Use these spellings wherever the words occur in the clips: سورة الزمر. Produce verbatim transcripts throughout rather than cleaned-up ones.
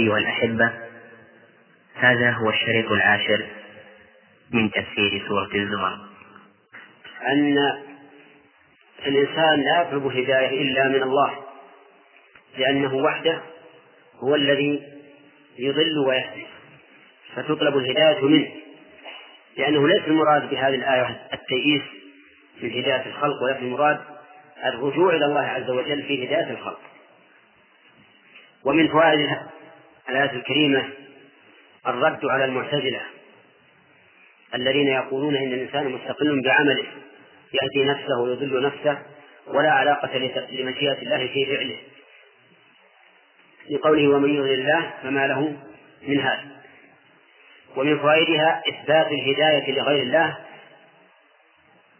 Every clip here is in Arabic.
أيها الأحبة، هذا هو الشريط العاشر من تفسير سورة الزمر. أن الإنسان لا يطلب هداية إلا من الله، لأنه وحده هو الذي يضل ويهدي، فتطلب الهداية منه، لأنه ليس المراد بهذه الآية التيئيس في هداية الخلق، ولكن المراد الرجوع إلى الله عز وجل في هداية الخلق. ومن فوائد الآية الكريمة الرد على المعتزلة الذين يقولون إن الإنسان مستقل بعمله، يأتي نفسه ويضل نفسه، ولا علاقة لمشيئة الله في فعله، لقوله ومن يضل الله فما له من هاد. ومن فوائدها إثبات الهداية لغير الله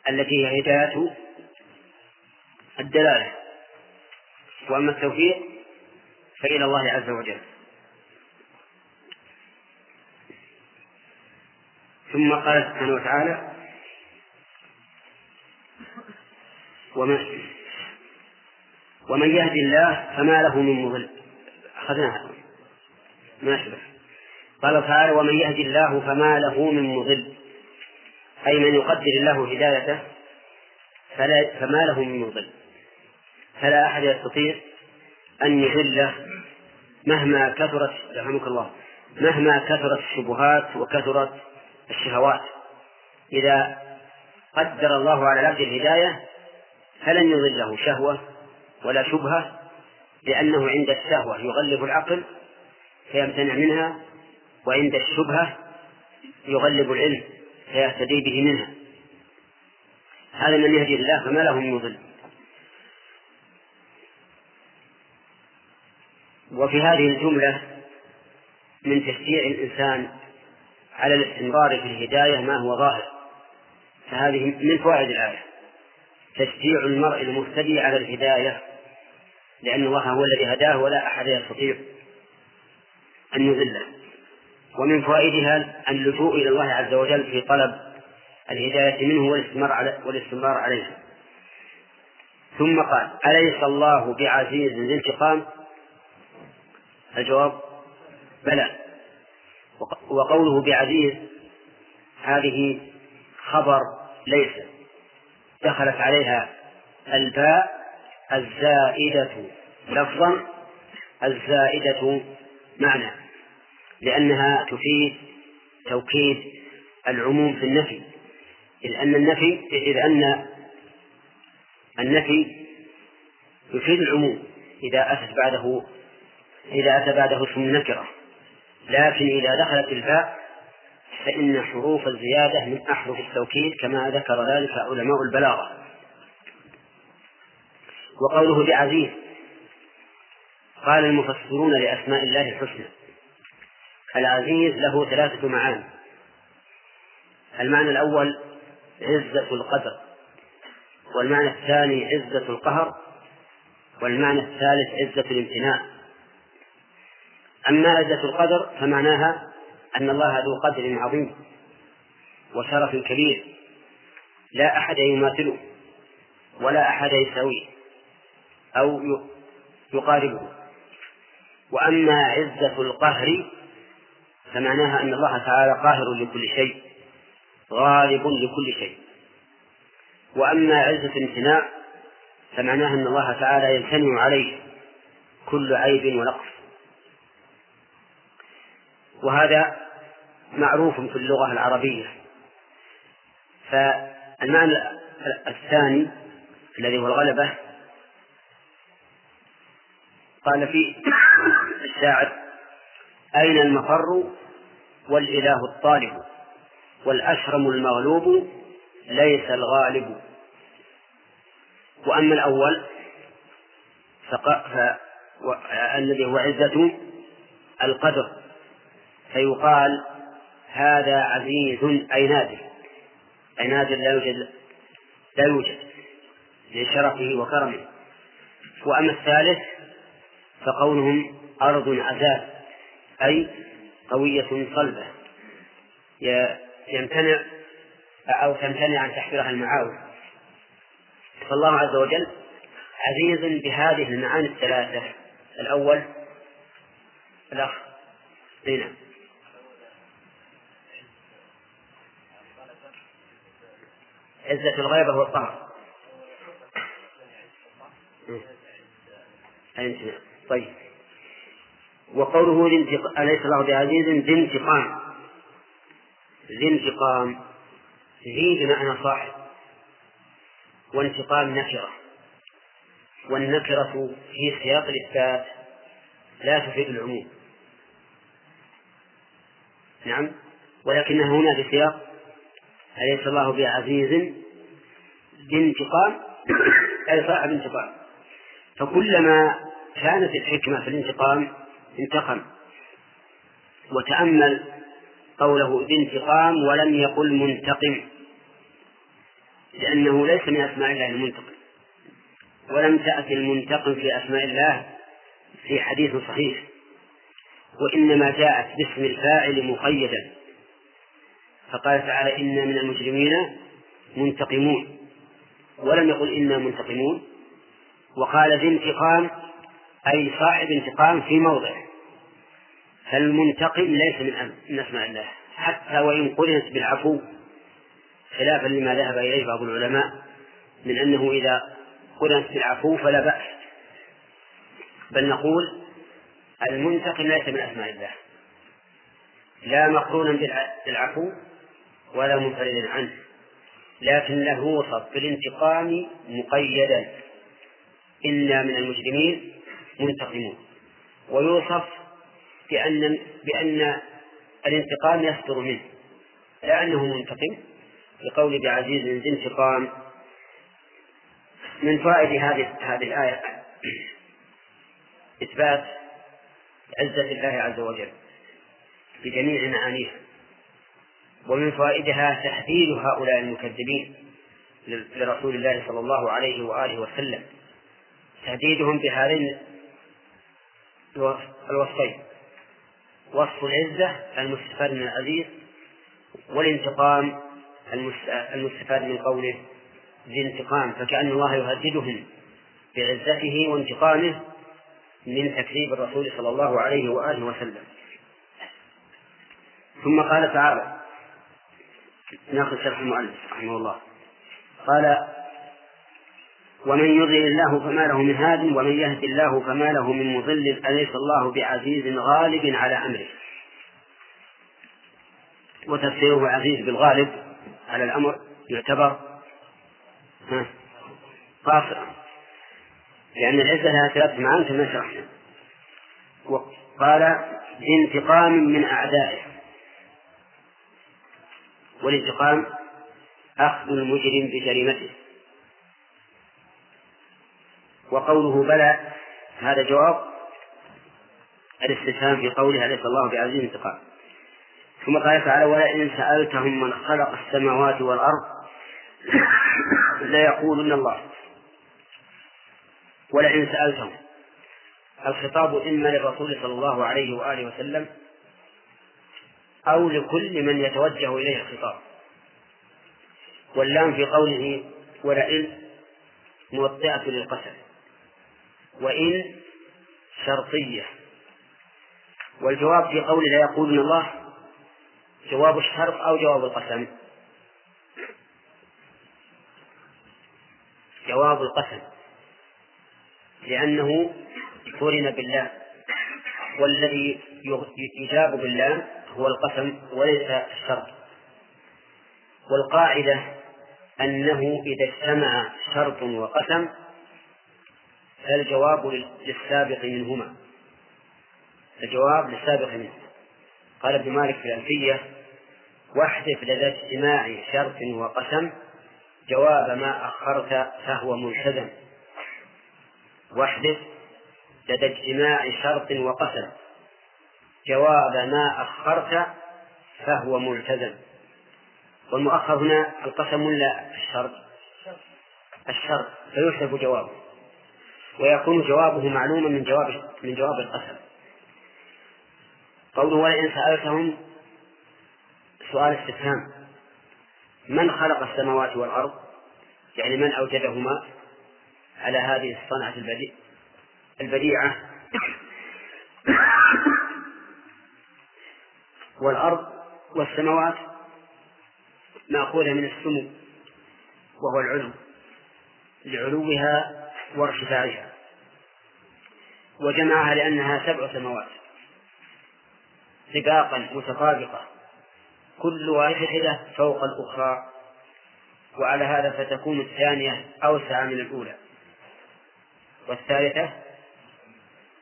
التي هي هداية الدلالة، وأما التوفيق فإلى الله عز وجل. ثم قال سبحانه وتعالى ومن يهدي الله فما له من مضل. أخذناها ما شبه. قال تعالى ومن يهدي الله فما له من مضل، أي من يقدر الله هدايته فما له من مضل، فلا أحد يستطيع أن يضله مهما كثرت رحمك الله مهما كثرت الشبهات وكثرت الشهوات. إذا قدر الله على العبد الهداية فلن يضله شهوة ولا شبهة، لأنه عند الشهوة يغلب العقل فيمتنع منها، وعند الشبهة يغلب العلم فيهتدي به منها. هذا من يهدي الله فما له من مضل. وفي هذه الجملة من تشجيع الإنسان على الاستمرار في الهداية ما هو ظاهر، فهذه من فوائد الآية تشجيع المرء المهتدي على الهداية، لأن الله هو الذي هداه ولا أحد يستطيع أن يضله. ومن فوائدها اللجوء إلى الله عز وجل في طلب الهداية منه والاستمرار عليها. ثم قال أليس الله بعزيز ذي انتقام؟ الجواب بلى. وقوله بعزيز هذه خبر ليس، دخلت عليها الباء الزائدة لفظا الزائدة معنى، لأنها تفيد توكيد العموم في النفي، إذ أن النفي إذ أن النفي يفيد العموم إذا أتى بعده إذا أتى بعده اسم نكرة، لكن إذا دخلت الباء فإن حروف الزيادة من أحرف التوكيد كما ذكر ذلك علماء البلاغة. وقوله بعزيز قال المفسرون لأسماء الله الحسنى العزيز له ثلاثة معاني. المعنى الأول عزة القدر، والمعنى الثاني عزة القهر، والمعنى الثالث عزة الامتناع. أما عزة القدر فمعناها أن الله ذو قدر عظيم وشرف كبير، لا أحد يماثله ولا أحد يساويه أو يقاربه. وأما عزة القهر فمعناها أن الله تعالى قاهر لكل شيء، غالب لكل شيء. وأما عزة الامتناع فمعناها أن الله تعالى يمتنع عليه كل عيب ونقص، وهذا معروف في اللغة العربية. فالمعنى الثاني الذي هو الغلبة قال فيه الشاعر أين المفر والإله الطالب والأشرم المغلوب ليس الغالب. وأما الأول الذي هو عزة القدر فيقال هذا عزيز أي نادر، أي نادر لا يوجد لا يوجد لشرفه وكرمه. وأما الثالث فقولهم أرض عزاز أي قوية صلبة يمتنع أو تمتنع عن تحفيرها المعاوي. فالله عز وجل عزيز بهذه المعاني الثلاثة: الأول الأخ هنا عزة الغيبة والطهر. طيب، وقوله أليس الله بعزيز ذي انتقام، ذي انتقام ذي بمعنى صاحب، وانتقام نكرة، والنكرة في سياق الإثبات لا تفيد العموم. نعم، ولكنها هنا في سياق أليس الله بعزيز ذي انتقام أي صاحب انتقام، فكلما كانت الحكمة في الانتقام انتقم. وتأمل قوله ذي انتقام ولم يقل منتقم، لأنه ليس من أسماء الله المنتقم، ولم تأتي المنتقم في أسماء الله في حديث صحيح، وإنما جاءت باسم الفاعل مقيدا، فقال تعالى إنا من المجرمين منتقمون، ولم يقل إنا منتقمون، وقال ذي انتقام أي صاحب انتقام في موضع، فالمنتقم ليس من أسماء الله حتى وإن قرنت بالعفو، خلافا لما ذهب إليه بعض العلماء من أنه إذا قرنت بالعفو فلا بأس، بل نقول المنتقم ليس من أسماء الله، لا مقرونا بالعفو ولا منفردا عنه، لكن له وصف بالانتقام مقيدا، إنا من المجرمين منتقمون، ويوصف بأن, بأن الانتقام يصدر منه لا أنه منتقم، لقول بعزيز ذي انتقام. من فوائد هذه هذه الآية إثبات عزة الله عز وجل بجميع معانيها، ومن فوائدها تحذير هؤلاء المكذبين لرسول الله صلى الله عليه وآله وسلم، تهديدهم بهذين الوصفين، وصف العزة المستفاد من العزيز، والانتقام المستفاد من قوله ذي انتقام، فكأن الله يهددهم بعزته وانتقامه من تكذيب الرسول صلى الله عليه وآله وسلم. ثم قال تعالى، ناخذ شرح المؤلف رحمه الله، قال ومن يضلل الله فما له من هاد ومن يهد الله فما له من مضل أليس الله بعزيز غالب على أمره. وتفسيره عزيز بالغالب على الأمر يعتبر قاصرا، لأن العزة لها ثلاث معاني كما شرحنا. وقال انتقام من أعدائه، والانتقام أخذ المجرم بجريمته. وقوله بلى هذا جواب الاستفهام في قوله أليس الله بعزيز انتقام. ثم قال تعالى ولئن سألتهم من خلق السماوات والأرض ليقولن الله. ولئن سألتهم، الخطاب إما للرسول صلى الله عليه وآله وسلم أو لكل من يتوجه إليه الخطاب، واللام في قوله ولئن موطئة للقسم، وإن شرطية. والجواب في قوله لا يقولون الله جواب الشرط أو جواب القسم؟ جواب القسم، لأنه قرن بالله، والذي يجاب بالله هو القسم وليس الشرط. والقاعدة أنه إذا اجتمع شرط وقسم فالجواب للسابق منهما، الجواب للسابق منهما. قال ابن مالك في الألفية واحذف لدى اجتماع شرط وقسم جواب ما أخرت فهو ملتزم، واحذف لدى اجتماع شرط وقسم جواب ما أخرت فهو ملتزم. والمؤخر هنا القسم ولا الشرط؟ الشرط، فيحذف جوابه ويكون جوابه معلوما من جواب من جواب القسم. قوله ولئن سألتهم سؤال استفهام، من خلق السماوات والأرض يعني من أوجدهما على هذه الصنعة البديعة والأرض والسماوات مأخوذة من السمو وهو العلو لعلوها وارتفاعها، وجمعها لأنها سبع سماوات سباقا متطابقة كل واحدة فوق الأخرى، وعلى هذا فتكون الثانية أوسع من الأولى والثالثة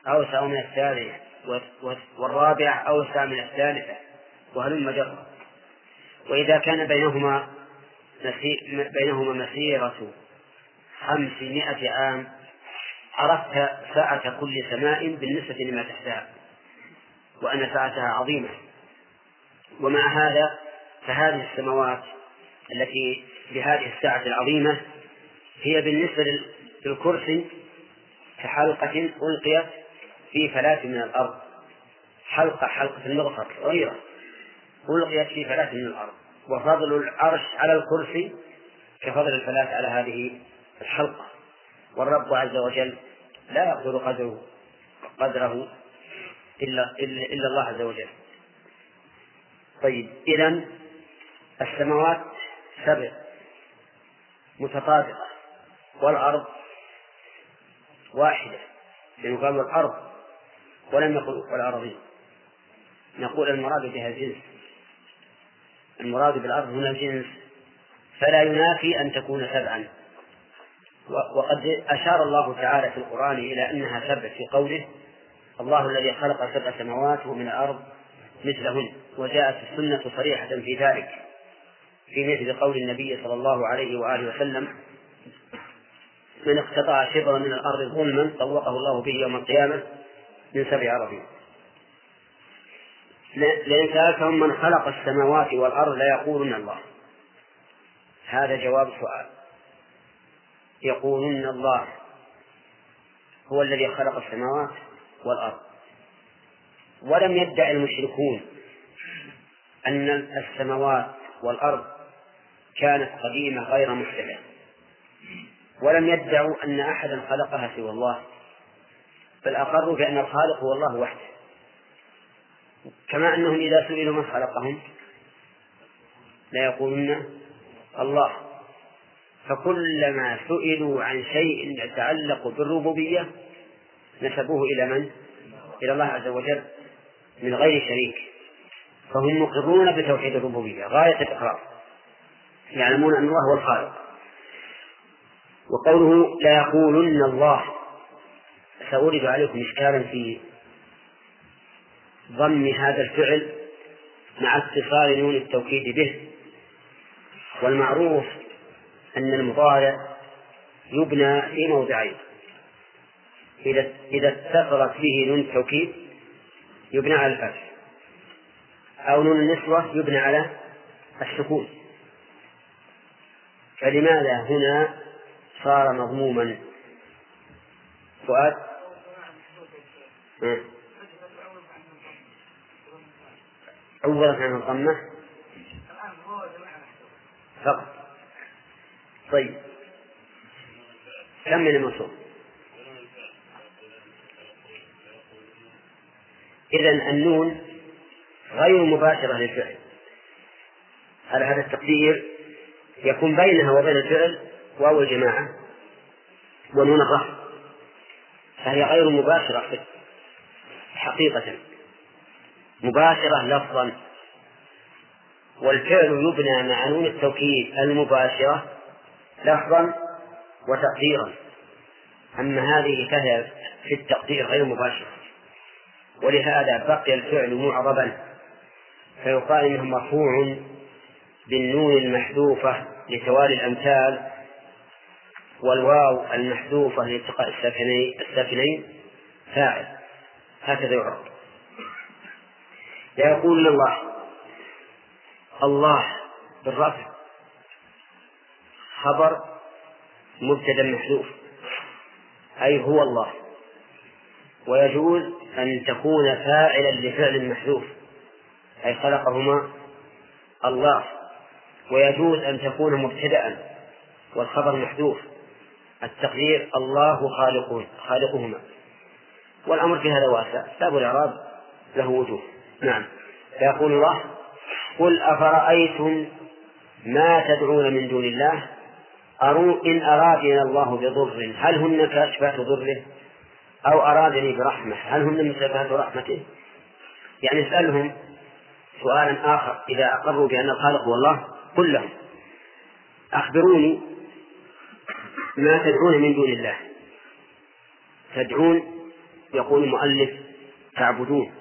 أوسع من الثانية والرابعة أوسع من الثالثة وهلم جرا. وإذا كان بينهما بينهما مسيرة خمسمائة عام عرفت ساعة كل سماء بالنسبة لما تحتها، وأن ساعتها عظيمة. ومع هذا فهذه السماوات التي بهذه الساعة العظيمة هي بالنسبة للكرسي كحلقة ألقيت في فلاة من الأرض، حلقة حلقة المغفر صغيرة ألقيت في فلاة من الأرض، وفضل العرش على الكرسي كفضل الفلاة على هذه الحلقة. والرب عز وجل لا يقدر قدره, قدره إلا, إلا الله عز وجل. طيب، إذن السماوات سبع متطابقة والأرض واحدة، لأنه قال الأرض ولم يقل والأرضين. نقول المراد بها الجنس، المراد بالأرض هنا الجنس، فلا ينافي أن تكون سبعا. وقد أشار الله تعالى في القرآن إلى أنها سبع في قوله الله الذي خلق سبع سماوات ومن الأرض مثلهن، وجاءت السنة صريحة في ذلك في مثل قول النبي صلى الله عليه وآله وسلم من اقتطع شبرا من الأرض ظلما طوقه الله به يوم القيامة من سبع أراضين. لذلكهم من خلق السماوات والأرض ليقولن الله، هذا جواب سؤال، يقولون الله هو الذي خلق السماوات والأرض. ولم يدعي المشركون أن السماوات والأرض كانت قديمة غير محدثة، ولم يدعوا أن أحدا خلقها سوى الله، بل أقروا بأن الخالق هو الله وحده، كما أنهم إذا سئلوا من خلقهم لا يقولون الله. فكلما سئلوا عن شيء يتعلق بالربوبية نسبوه إلى من؟ إلى الله عز وجل من غير شريك، فهم مقرون بتوحيد الربوبية غاية الإقرار، يعلمون أن الله هو الخالق. وقوله لا يقولن الله، سأورد عليكم إشكالا في ضم هذا الفعل مع اتصال نون التوكيد به. والمعروف أن المضارع يبنى في موضعين، إذا اتصلت به نون التوكيد يبنى على الفتح، أو نون النسوة يبنى على السكون. فلماذا هنا صار مضموما فؤاد؟ عوضت عن الضمة فقط. طيب، كمل المنصوب. إذن النون غير مباشرة للفعل، على هذا التقدير يكون بينها وبين الفعل واو الجماعة ونون الرفع، فهي غير مباشرة حقيقة، مباشرة لفظا. والفعل يبنى مع نون التوكيد المباشرة لفظا وتقديرا، أما هذه فهي في التقدير غير مباشرة، ولهذا بقي الفعل معربا، فيقال إنه مرفوع بالنون المحذوفة لتوالي الأمثال والواو المحذوفة لالتقاء الساكنين فاعل، هكذا يعرب. لا يقول الله، الله بالرفع خبر مبتدا محذوف أي هو الله، ويجوز أن تكون فاعلا لفعل محذوف أي خلقهما الله، ويجوز أن تكون مبتدأ والخبر محذوف، التقدير الله خالقهما. والأمر في هذا واسع، باب الإعراب له وجوه. نعم. يقول الله: قل أفرأيتم ما تدعون من دون الله أرو إن أرادنا الله بضر هل هن كاشفات ضره أو أرادني برحمة هل هن مسببات رحمته. يعني اسألهم سؤالا آخر: إذا أقروا بأن الخالق هو الله قل لهم أخبروني ما تدعون من دون الله. تدعون يقول المؤلف تعبدون،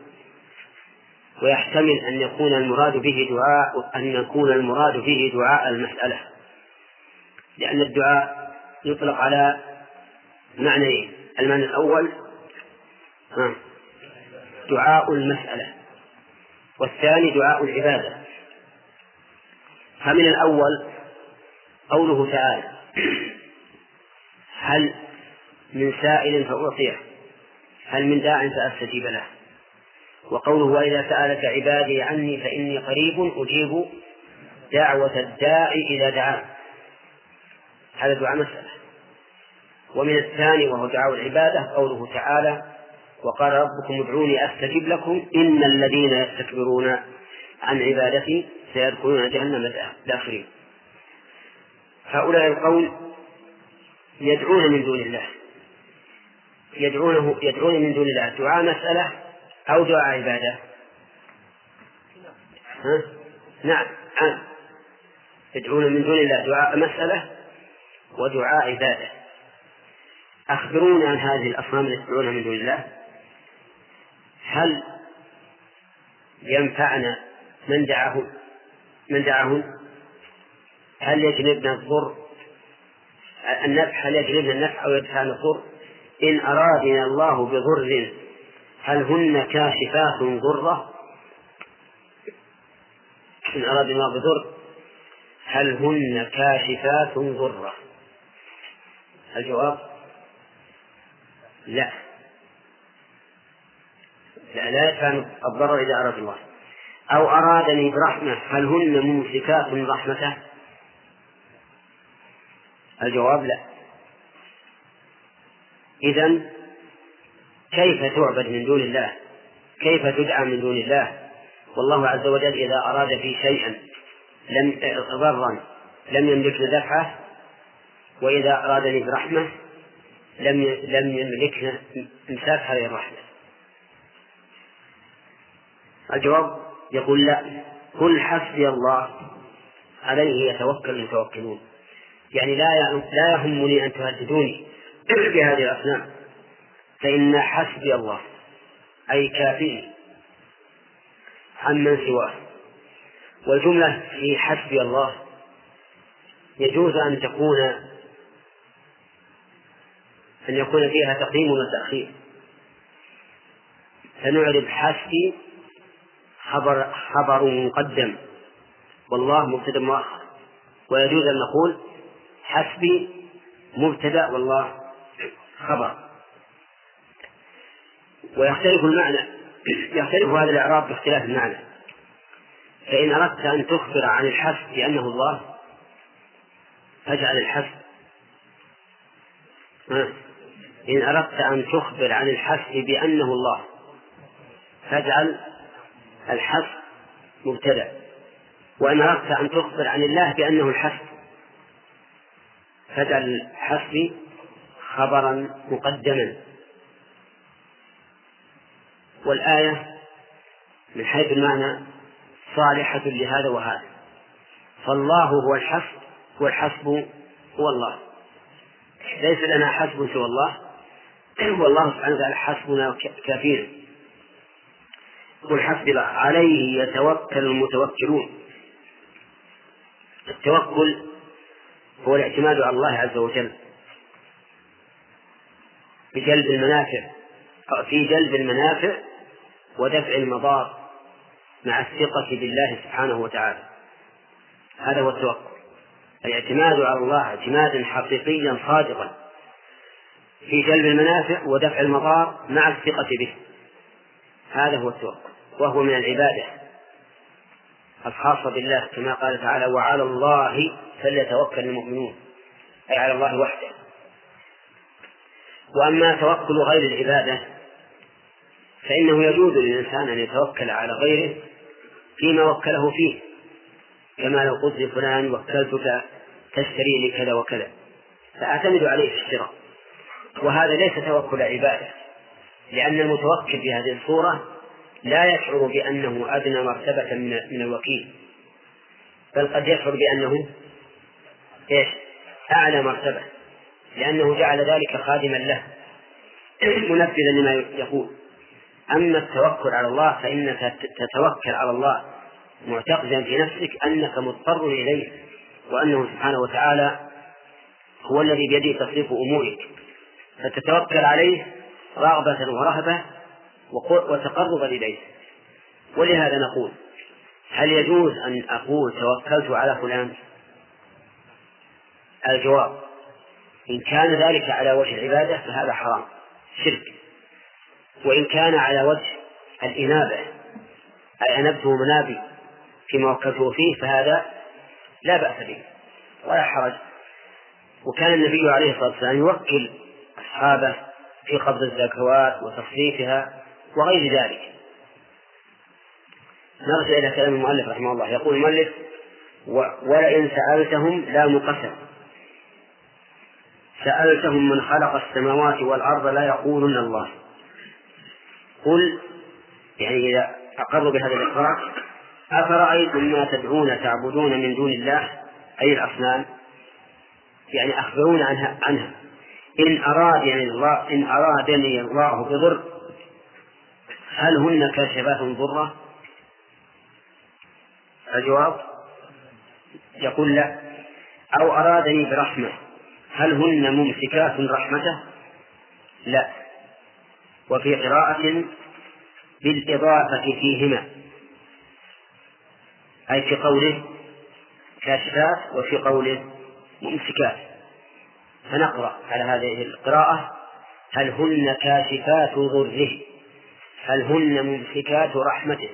ويحتمل أن يكون المراد به دعاء أن يكون المراد به دعاء المسألة، لأن الدعاء يطلق على معنيين: المعنى الأول دعاء المسألة، والثاني دعاء العبادة. فمن الأول قوله تعالى: هل من سائل فأعطيه هل من داع فأستجيب له، وقوله: وإذا سألك عبادي عني فإني قريب أجيب دعوة الداعي إذا دعان. هذا دعاء مسألة. ومن الثاني وهو دعاء العبادة قوله تعالى: وقال ربكم ادعوني أستجب لكم إن الذين يستكبرون عن عبادتي سيدخلون جهنم داخرين. هؤلاء القوم يدعون من دون الله، يدعونه يدعون من دون الله دعاء مسألة أو دعاء عبادة؟ ها؟ نعم، عام. يدعون من دون الله دعاء مسألة ودعاء عبادة. أخبرونا عن هذه الأصنام التي يدعونها من دون الله، هل ينفعنا من دعاهم من دعاهم هل يجلبنا الضر النفع هل يجلبنا النفع أو يدفعنا الضر؟ إن أرادنا الله بضر هل هن كاشفات ضره إن أرادنا الله بضر هل هن كاشفات ضره الجواب لا لا لا يدفع الضرر إذا أراد الله. أو أرادني برحمة هل هن ممسكات رحمته؟ الجواب لا. إذن كيف تعبد من دون الله؟ كيف تدعى من دون الله؟ والله عز وجل إذا أراد في شيئا لم ضرا لم يملك دفعه، وإذا أرادني برحمة لم لم يملكنا امساك هذه الرحمة. الجواب يقول لا. قل حسبي الله عليه يتوكل المتوكلون. يعني لا لا يهمني أن تهددوني بهذه الأصنام، فإن حسبي الله أي كافي عمن سواه. والجملة في حسبي الله يجوز أن تكون أن يكون فيها تقديم وتأخير، فنعرب حسبي خبر خبر مقدم والله مبتدأ مؤخر، ويجوز أن نقول حسبي مبتدأ والله خبر، ويختلف المعنى، يختلف هذا الإعراب باختلاف المعنى. فإن أردت أن تخبر عن الحسب بأنه الله فاجعل الحسب، إن أردت أن تخبر عن الحسب بأنه الله فاجعل الحسب مبتدأ، وإن أردت أن تخبر عن الله بأنه الحسب فاجعل الحسب خبرا مقدما. والآية من حيث المعنى صالحة لهذا وهذا، فالله هو الحسب والحسب هو الله، ليس لنا حسب سوى الله، والله سبحانه وتعالى حسبنا كفيل. قل حسبي عليه يتوكل المتوكلون. التوكل هو الاعتماد على الله عز وجل بجلب المنافع في جلب المنافع ودفع المضار مع الثقة بالله سبحانه وتعالى. هذا هو التوكل، الاعتماد على الله اعتمادا حقيقيا صادقا في جلب المنافع ودفع المضار مع الثقة به. هذا هو التوكل، وهو من العبادة الخاصة بالله، كما قال تعالى: وعلى الله فليتوكل المؤمنون، أي على الله وحده. وأما توكل غير العبادة فإنه يجوز للإنسان أن يتوكل على غيره فيما وكله فيه، كما لو قلت لفلان وكلتك تشتري لكذا وكذا فأعتمد عليه في الشراء، وهذا ليس توكل عبادة، لأن المتوكل بهذه الصورة لا يشعر بأنه أدنى مرتبة من الوكيل، بل قد يشعر بأنه إيش؟ أعلى مرتبة، لأنه جعل ذلك خادما له منفذا لما يقول. أما التوكل على الله فإنك تتوكل على الله معتقدا في نفسك أنك مضطر إليه، وأنه سبحانه وتعالى هو الذي بيده تصريف أمورك، فتتوكل عليه رغبة ورهبة وتقربا إليه. ولهذا نقول: هل يجوز أن أقول توكلت على فلان؟ الجواب: إن كان ذلك على وجه العبادة فهذا حرام شرك، وإن كان على وجه الإنابة أي أنبته منابي فيما وكلته فيه فهذا لا بأس به ولا حرج. وكان النبي عليه الصلاة والسلام يوكل أصحابه في قبض الزكوات وتصريفها وغير ذلك. نرجع إلى كلام المؤلف رحمه الله، يقول المؤلف: وَلَئِنْ سَأَلْتَهُمْ لَا مُقَسَمْ سألتهم من خلق السماوات والأرض لا يقولن الله. قل، يعني إذا أقروا بهذا الإقرار: أفرأيتم ما تدعون تعبدون من دون الله أي الأصنام، يعني أخبرون عنها, عنها إن أراد يعني الله إن أرادني الله بضر هل هن كاشفات ضرة؟ الجواب يقول: لا. أو أرادني برحمة هل هن ممسكات رحمته؟ لا. وفي قراءة: بالإضافة فيهما، أي في قوله كاشفات وفي قوله ممسكات. فنقرأ على هذه القراءة: هل هن كاشفات ضره هل هن ممسكات رحمته.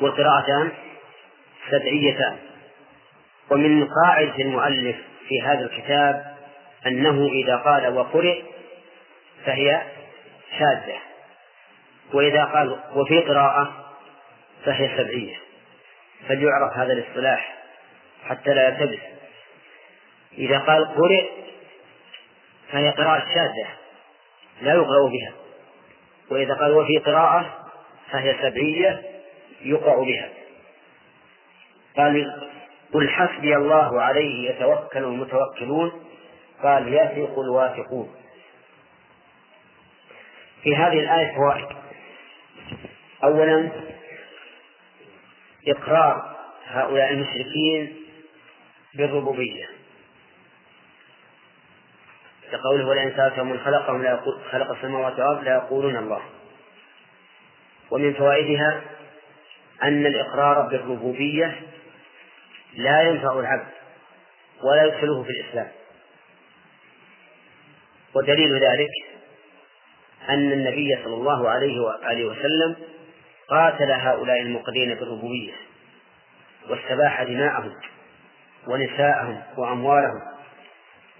والقراءتان سبعيتان. ومن قاعدة المؤلف في هذا الكتاب أنه إذا قال وقرئ فهي شاذة، وإذا قال وفي قراءة فهي سبعية، فليعرف هذا الاصطلاح حتى لا يلتبس. إذا قال قرئ فهي قراءة شاذة لا يقرأ بها، وإذا قال وفي قراءة فهي سبعية يقرأ بها. قال: قل حسبي الله عليه يتوكل المتوكلون، قال: يثق الواثقون. في هذه الآية فوائد: أولا، إقرار هؤلاء المشركين بالربوبية كقوله: ولئن سألتهم من خلقهم لا خلق السماوات والأرض لا يقولون الله. ومن فوائدها أن الإقرار بالربوبية لا ينفع العبد ولا يدخله في الإسلام، ودليل ذلك أن النبي صلى الله عليه وآله وسلم قاتل هؤلاء المقرين بالربوبية واستباح دماءهم ونساءهم وأموالهم.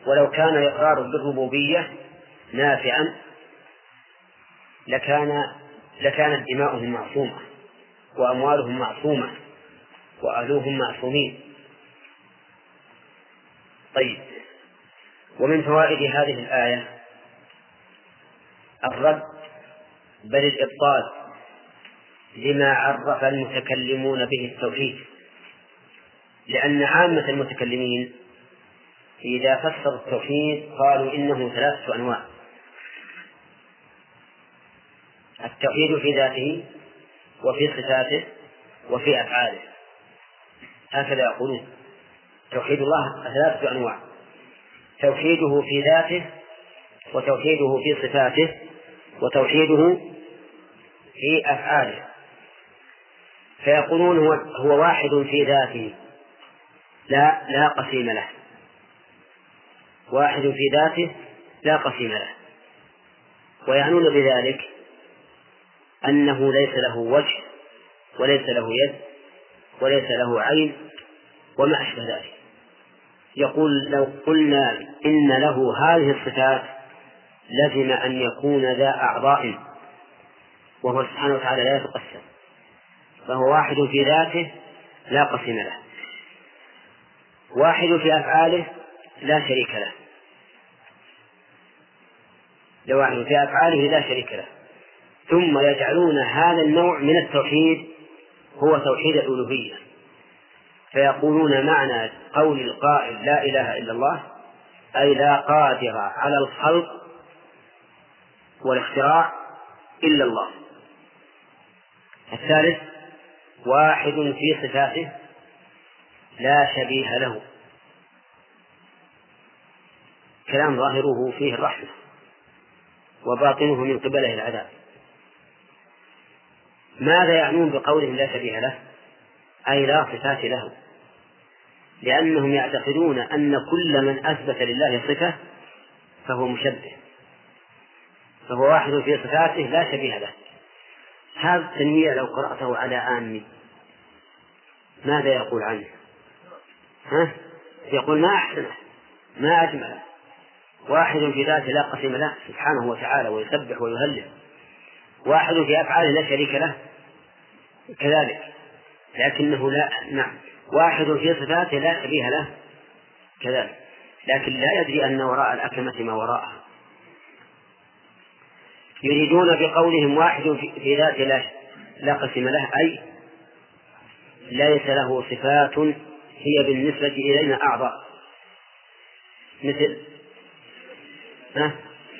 ولو كان الإقرار بالربوبية نافعا لكان لكانت دماؤهم معصومة وأموالهم معصومة وأهلوهم معصومين. طيب، ومن فوائد هذه الآية الرد بل الإبطال لما عرف المتكلمون به التوحيد، لأن عامة المتكلمين إذا فسروا التوحيد قالوا إنه ثلاثة أنواع: التوحيد في ذاته وفي صفاته وفي أفعاله، هكذا يقولون. توحيد الله ثلاثة أنواع: توحيده في ذاته، وتوحيده في صفاته، وتوحيده في أفعاله. فيقولون هو, هو واحد في ذاته لا, لا قسيم له، واحد في ذاته لا قسيم له، ويعنون بذلك أنه ليس له وجه وليس له يد وليس له عين وما أشبه ذلك. يقول: لو قلنا إن له هذه الصفات لزم أن يكون ذا أعضاء، وهو سبحانه وتعالى لا يتقسم، فهو واحد في ذاته لا قسم له، واحد في أفعاله لا شريك له، لواحد في أفعاله لا شريك له. ثم يجعلون هذا النوع من التوحيد هو توحيد الألوهية، فيقولون معنى قول القائل لا إله إلا الله أي لا قادر على الخلق والاختراع إلا الله. الثالث واحد في صفاته لا شبيه له، كلام ظاهره فيه الرحمة وباطنه من قبله العذاب. ماذا يعنون بقولهم لا شبيه له؟ أي لا صفات له، لأنهم يعتقدون أن كل من أثبت لله صفة فهو مشبه، فهو واحد في صفاته لا شبيه له. هذا التنويع لو قرأته على عامي ماذا يقول عنه؟ ها؟ يقول ما أحسنه ما أجمله، واحد في ذاته لا قسم له سبحانه وتعالى ويسبح ويهلل، واحد في أفعاله لا شريك له كذلك، لكنه لا نعم واحد في صفاته لا شبيه له كذلك، لكن لا يدري أن وراء الأكمة ما وراءها. يريدون بقولهم واحد في ذاته لا, لا قسم له أي ليس له صفات هي بالنسبة إلينا أعضاء، مثل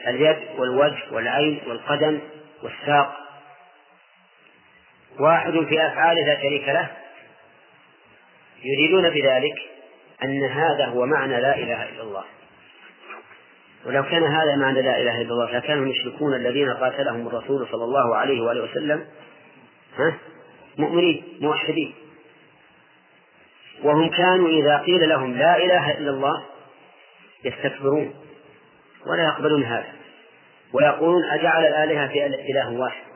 اليد والوجه والعين والقدم والساق. واحد في أفعاله لا شريك له، يريدون بذلك أن هذا هو معنى لا إله إلا الله، ولو كان هذا معنى لا إله إلا الله لكانوا المشركون الذين قاتلهم الرسول صلى الله عليه وآله وسلم ها؟ مؤمنين موحدين، وهم كانوا إذا قيل لهم لا إله إلا الله يستكبرون ولا يقبلون هذا ويقولون أجعل الآلهة في إله واحد.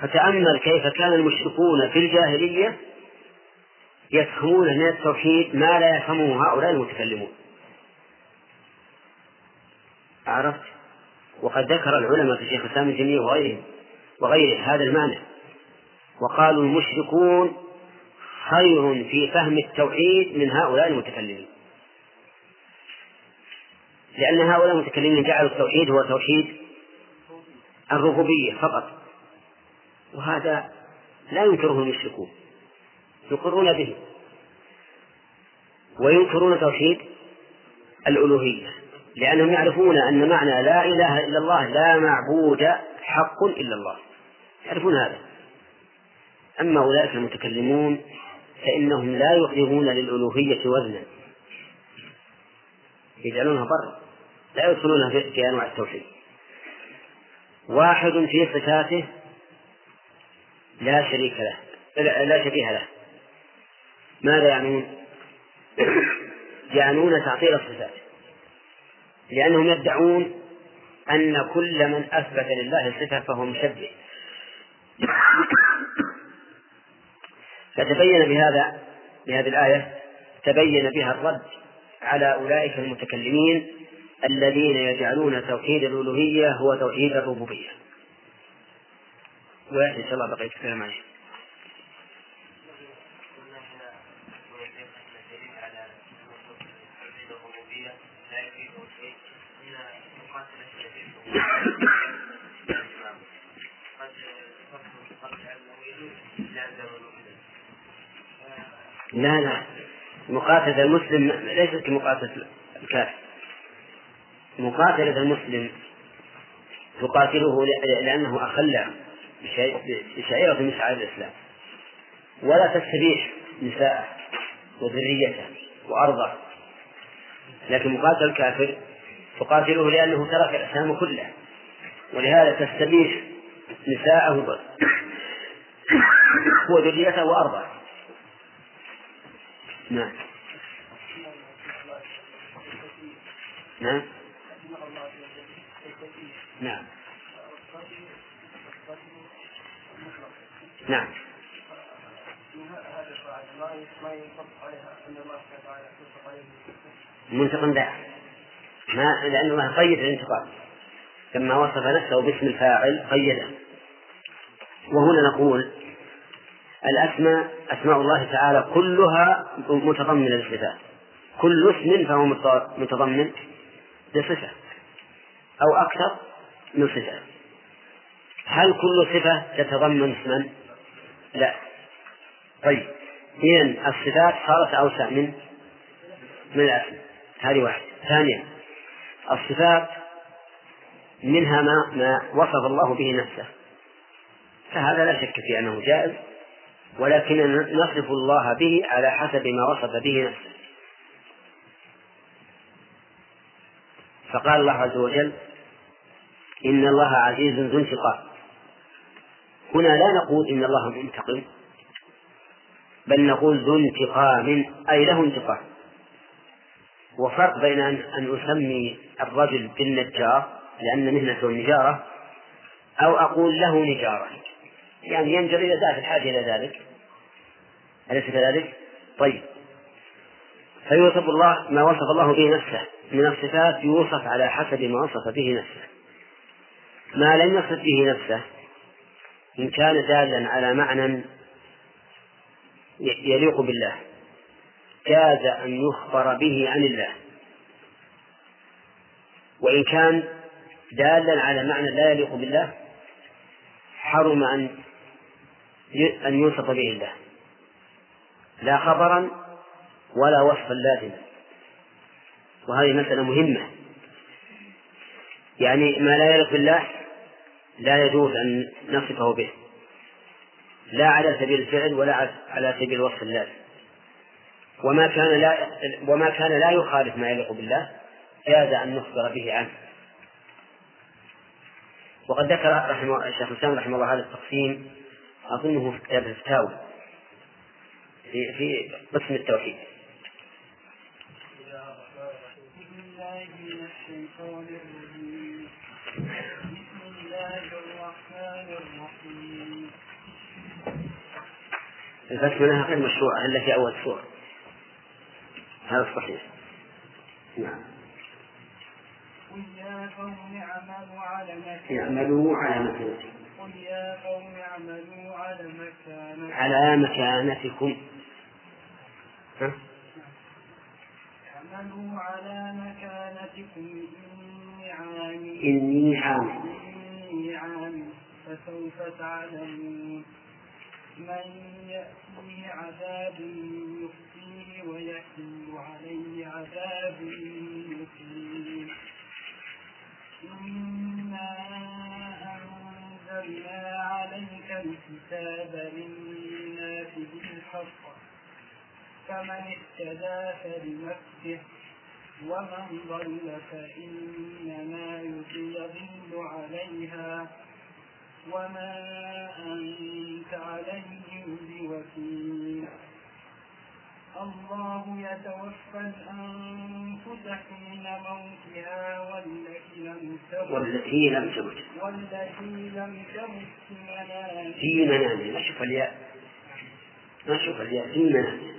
فتأمل كيف كان المشركون في الجاهلية يفهمون من التوحيد ما لا يفهمه هؤلاء المتكلمون. عرفت؟ وقد ذكر العلماء في شيخ الإسلام ابن تيمية وغيره وغيره هذا المعنى، وقالوا المشركون خير في فهم التوحيد من هؤلاء المتكلمين، لأن هؤلاء المتكلمين جعلوا التوحيد هو توحيد الربوبية فقط، وهذا لا ينكره المشركون يقرون به، وينكرون توحيد الألوهية لأنهم يعرفون أن معنى لا إله إلا الله لا معبود حق إلا الله، يعرفون هذا. أما أولئك المتكلمون فإنهم لا يقرون للألوهية وزنا، يجعلونها بر لا يدخلونها في أنواع التوحيد. واحد في صفاته لا شريك له لا شبيه له، ماذا يعنون؟ يعنون تعطيل الصفات، لأنهم يدعون أن كل من أثبت لله صفة فهو مشبه. فتبين بهذا بهذه الآية تبين بها الرد على أولئك المتكلمين الذين يجعلون توحيد الألوهية هو توحيد الربوبية. وإن شاء الله بقيت كلام عليه. لا لا، مقاتلة المسلم ليست كمقاتلة الكافر. مقاتلة المسلم تقاتله لأنه أخلى بشعيرة من شعائر الإسلام، ولا تستبيح نساءه وذريته وأرضه. لكن مقاتل الكافر تقاتله لأنه ترك الإسلام كله، ولهذا تستبيح نساءه وذريته وأرضه. نعم نعم نعم نعم منتقم لا، ما لأن الله قيد الانتقام لما وصف نفسه باسم الفاعل قيده. وهنا نقول الأسماء أسماء الله تعالى كلها متضمنة للصفات، كل اسم فهو متضمن لصفة أو أكثر من صفة. هل كل صفة تتضمن اسما؟ لا. طيب إذن الصفات صارت أوسع من من الأسماء، هذه واحدة. ثانيا الصفات منها ما, ما وصف الله به نفسه، فهذا لا شك في أنه جائز، ولكن نصف الله به على حسب ما وصف به نفسه. فقال الله عز وجل إن الله عزيز ذو انتقام، هنا لا نقول إن الله منتقم، بل نقول ذو انتقام أي له انتقام. وفرق بين أن أسمي الرجل بالنجار لأن مهنته النجارة، أو أقول له نجارة يعني ينجر إلى ذات الحاجة إلى ذلك، أليس كذلك؟ طيب فيوصف الله ما وصف الله به نفسه من الصفات، يوصف على حسب ما وصف به نفسه. ما لم يصف به نفسه إن كان دالا على معنى يليق بالله جاز أن يخبر به عن الله، وإن كان دالا على معنى لا يليق بالله حرم أن يوصف به الله لا خبرا ولا وصفا لازما. وهذه مسألة مهمة، يعني ما لا يليق بالله لا يجوز أن نصفه به، لا على سبيل الفعل ولا على سبيل وصف الله. وما كان لا وما كان لا يخالف ما يليق بالله جاز أن نخبر به عنه. وقد ذكر الشيخ الإسلام رحمه الله هذا التقسيم أظنه في كتاب الفتاوى في قسم التوحيد. بسم الله الرحمن الرحيم. البسمة لها غير مشروعة إلا في أول سورة، هذا صحيح. نعم. قل يا قوم اعملوا على مكانتكم قل يا قوم اعملوا على مكانتكم على مكانتكم ها؟ اعملوا على مكانتكم إني عامل إني عامل إني عامل فسوف تعلمون من يأتيه عذاب يخزيه ويحل عليه عذاب مقيم. إنا أنزلنا عليك الكتاب للناس بالحق فمن اهتدى فلنفسه ومن ضل فإنما يضل عليها وما أنت عليهم بوكيل. الله يتوفى الأنفس حين موتها والتي لم تمت والتي لم تمت في منامها نشوف الياء نشوف الياء في منامها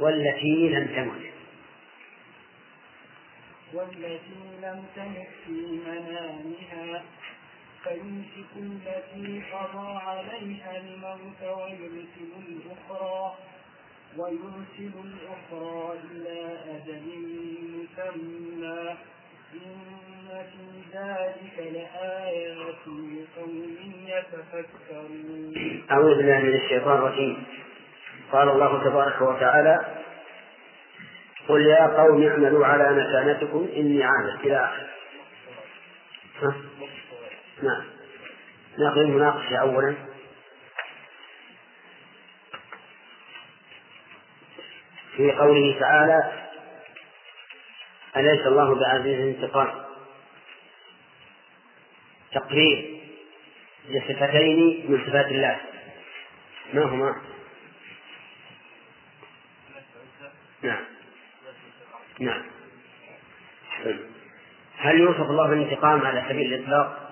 والتي لم تمت والتي لم تمت في منامها فيمسك التي قضى عليها الموت ويرسل الأخرى ويرسل الأخرى إلى أجل مسمى إن في ذلك لآيات لقوم يتفكرون. أعوذ بالله من الشيطان الرجيم. قال الله تبارك وتعالى قل يا قوم اعملوا على مكانتكم إني عامل إلى آخره. نعم ناخذ مناقشة أولا. في قوله تعالى أليس الله بعزيز انتقام، تقرير لصفتين من صفات الله. ما هما؟ نعم نعم. هل يوصف الله بالانتقام على سبيل الإطلاق؟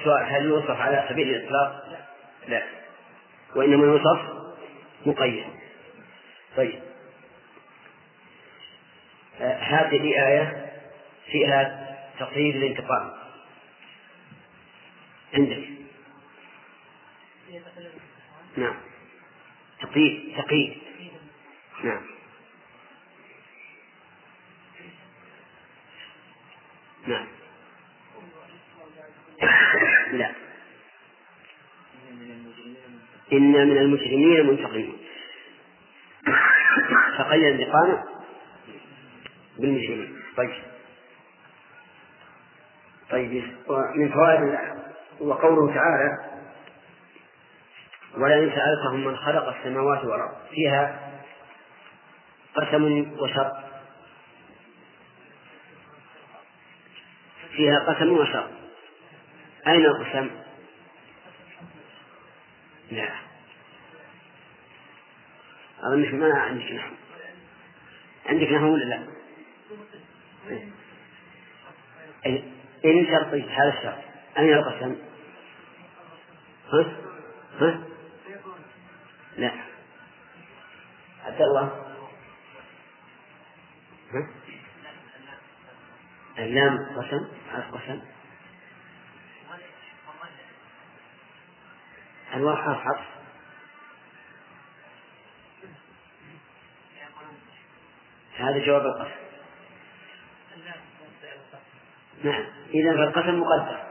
السؤال هل يوصف على سبيل الإطلاق؟ لا، وإنما يوصف مقيد. طيب هذه آية فيها تقييد الانتقام عندك. نعم تقييد تقييد نعم نعم لا إنا من المجرمين منتقمون، فقيد الانتقام بالمجرمين. طيب طيب ومن فوائد وقوله تعالى ولئن سألتهم من خلق السماوات والأرض، فيها قسم وشر، فيها قسم وشر. أين القسم؟ لا أظن ما عندك نحو، عندك نحو ولا لا؟ إن شرطي هذا الشرط. أين القسم؟ ها؟ ها؟ لا عبد الله ها؟ اللام قسم على القسم، الواو حرف عطف، هذا جواب القسم. نعم إذا فالقسم مقدر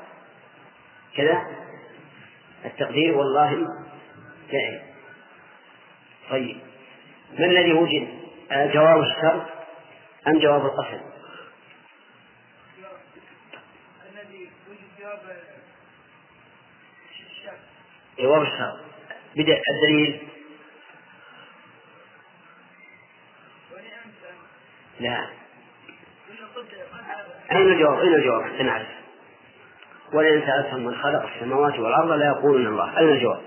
كذا التقدير والله فاعل. طيب ما الذي وجد، جواب الشرط أم جواب القسم؟ الذي وجد جواب الشرط. جواب الشرط بدأ الدليل. لا أين الجواب؟ أين الجواب حتى نعرف. ولئن سألتهم من خلق السماوات والأرض لا يقولون الله. أين الجواب؟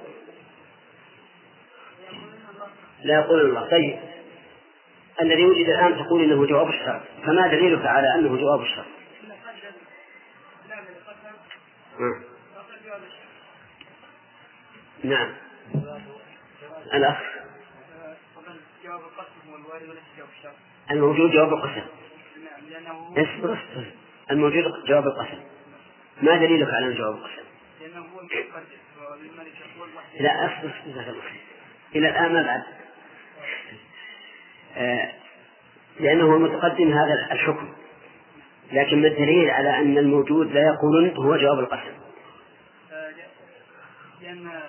لا يقولون الله. طيب الذي وجد الآن تقول إنه جواب الشرط، فما دليلك على أنه جواب الشرط؟ نعم الأخ الموجود جواب القسم. اصبر اصبر الموجود جواب القسم. ما دليلك على جواب القسم؟ لا اصبر اصبر الى الان ما بعد، آه لانه المتقدم هذا الحكم، لكن ما الدليل على ان الموجود لا يقول هو جواب القسم؟ لان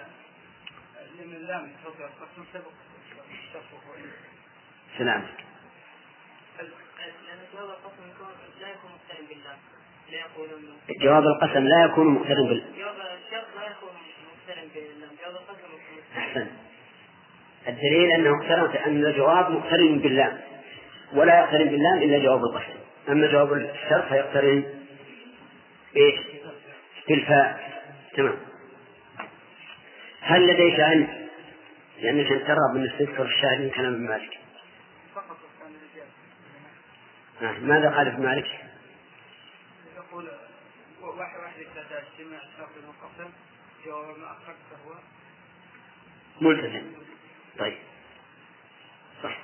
لان اللام توقع القسم سبق سلامك. جواب القسم لا يكون مقترن بالله. جواب الشرط لا يكون مقترن بالله. جواب القسم أحسن. الدليل أنه اقترن، أن الجواب مقترن بالله، ولا يقترن بالله إلا جواب القسم. أما جواب الشرط فيقترن إيش؟ بالفاء. تمام. هل لديك علم؟ لأنك تقرب من السفر الشاهد من كلام ابن مالك. ماذا قال ابن مالك؟ يقول واحد واحد ثلاثة اجتماع شرط وقسم، جواب ما أخرت فهو ملتزم. طيب صح.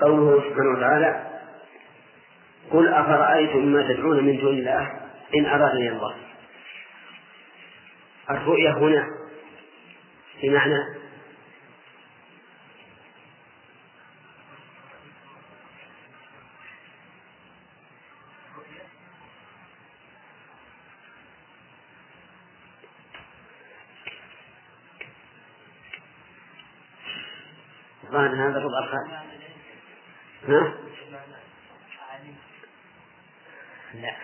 قوله سبحانه وتعالى قل أفرأيتم ما تدعون من دون الله إن أرادني الله. الرؤية هنا بمعنى هذا ربع خالد. ها؟ لا.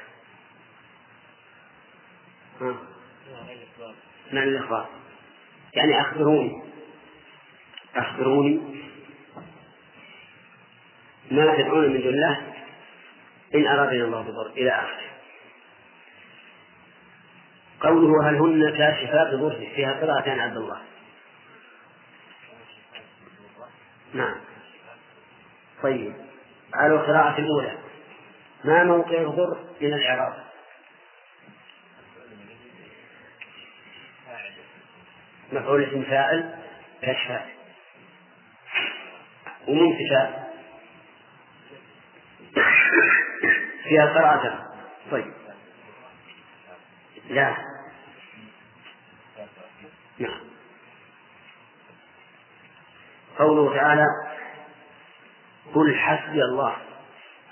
ها؟ من الإخبار؟ يعني أخبروني أخبروني ما تدعون من دون الله إن أرادنا الله بضر إلى آخره. قوله هل هن كاشفات ضره، فيها قراءتان عبد الله. نعم طيب على القراءة الأولى ما موقع الضر من الإعراب؟ مفعول اسم فاعل كشفاء ومنتشاء، فيها قراءة. طيب لا نعم. قوله تعالى قل حسبي الله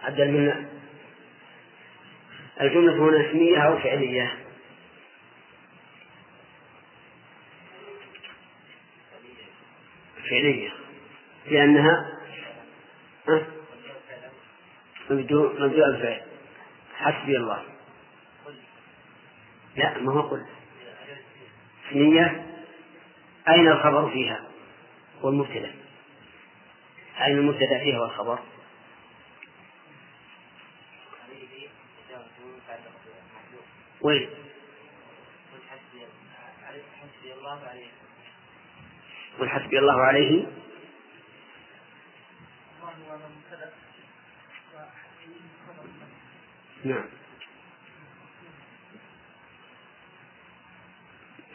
عدل منا. الجملة هنا اسمية أو فعلية؟ فعلية لأنها مبدوء الفعل حسبي الله. لا ما هو قل اسمية. أين الخبر فيها والمبتدأ؟ أين المبتدأ فيها والخبر؟ وين؟ قل حسبي الله عليه نعم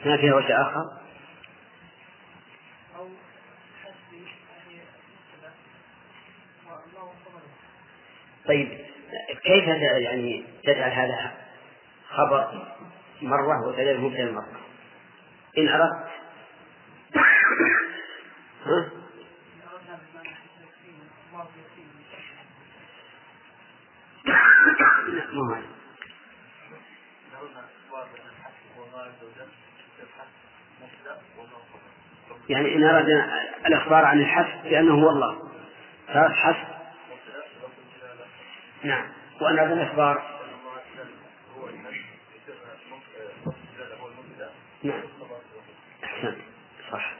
ما فيها وجه آخر؟ طيب كيف يعني تجعل هذا خبر مرة وتجعله مبتدأ مرة؟ إن أردت ها؟ ما يعني إن أردنا الإخبار عن الحسب لأنه هو الله صار حسب نعم. وأن أردنا الإخبار نعم أحسن صح.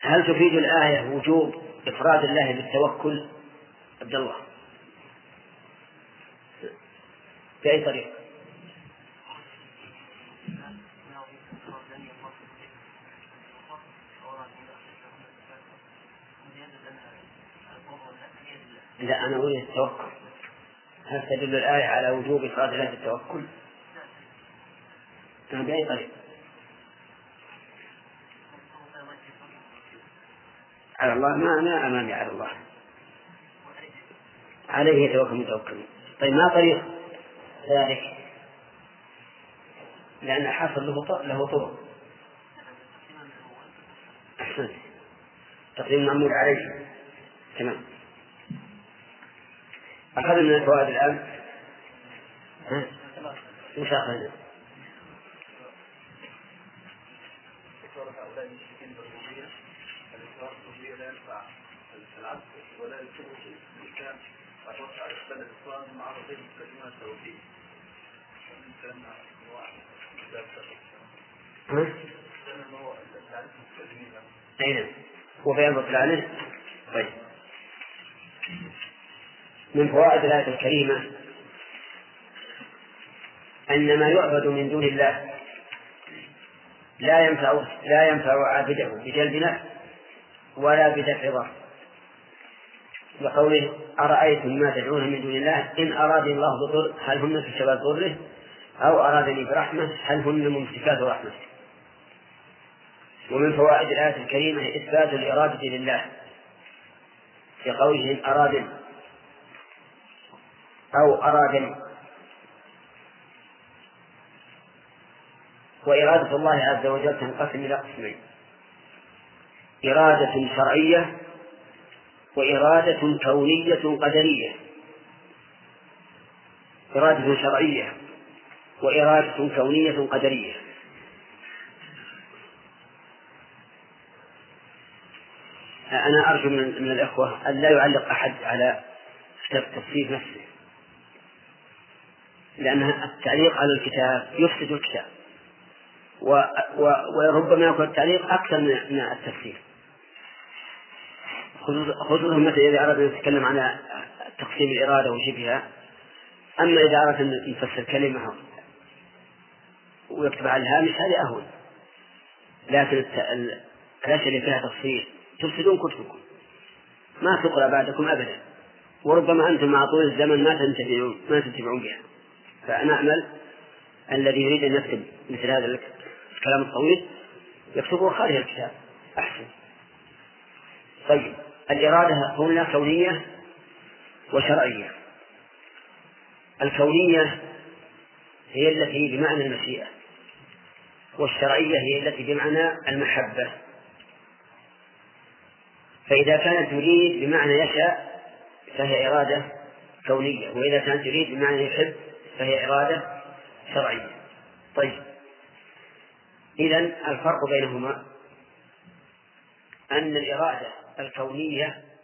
هل تفيد الآية وجوب إفراد الله بالتوكل عبد الله بأي طريقة؟ لا أنا أريد التوكل. هل تدل الآية على وجوب إفراد الله بالتوكل؟ بأي طريقة؟ على الله ما أنا أمامي على الله عليه يتوكل متوكلين. طيب ما طريق ذلك؟ لأن الحاصل له طرق. أحسنت تقديم المأمور عليه تمام. أخذنا من الفوائد الآن ها مش أخذنا ولا يكون في الإسلام أتوقع على السنة الإسلام مع رضي الكلمات التوحيد الإنسان واحد لا تفكر السنة هو التعريف الكلمين أين هو في أرض العلم. طيب من فوائد الآية الكريمة أن ما يعبد من دون الله لا ينفع لا ينفع عابده بجلب نفع ولا بدفع ضر. بقوله أرأيتم ما تدعون من دون الله إن أراد الله بضر هل هن في شباب ضره أو أرادني برحمة هل هن ممسكات رحمة. ومن فوائد الآية الكريمة إثبات الإرادة لله في قوله إن أرادني أو أرادني. وإرادة الله عز وجل تنقسم إلى قسمين إرادة شرعية وإرادة كونية قدرية. إرادة شرعية وإرادة كونية قدرية. أنا أرجو من الأخوة أن لا يعلق أحد على تفسير نفسه لأن التعليق على الكتاب يفسد الكتاب وربما يكون التعليق أكثر من التفسير. خصوصا مثلا إذا أردنا نتكلم عن تقسيم الإرادة وشبهها. أما إذا أردنا نفسر كلمة ويكتب على الهامش هذا أهون لكن الأشياء اللي فيها تفصيل تفسدون كتبكم ما تقرأ بعدكم أبدا وربما أنتم مع طول الزمن ما تنتبعون ما تنتبعون بها. فأنا أعمل الذي يريد أن يكتب مثل هذا الكلام الطويل يكتبه خارج الكتاب أحسن. طيب الإرادة هنا كونية وشرعية. الكونية هي التي بمعنى المشيئة، والشرعية هي التي بمعنى المحبة. فإذا كانت تريد بمعنى يشاء فهي إرادة كونية، وإذا كانت تريد بمعنى يحب فهي إرادة شرعية. طيب، إذن الفرق بينهما أن الإرادة الكونية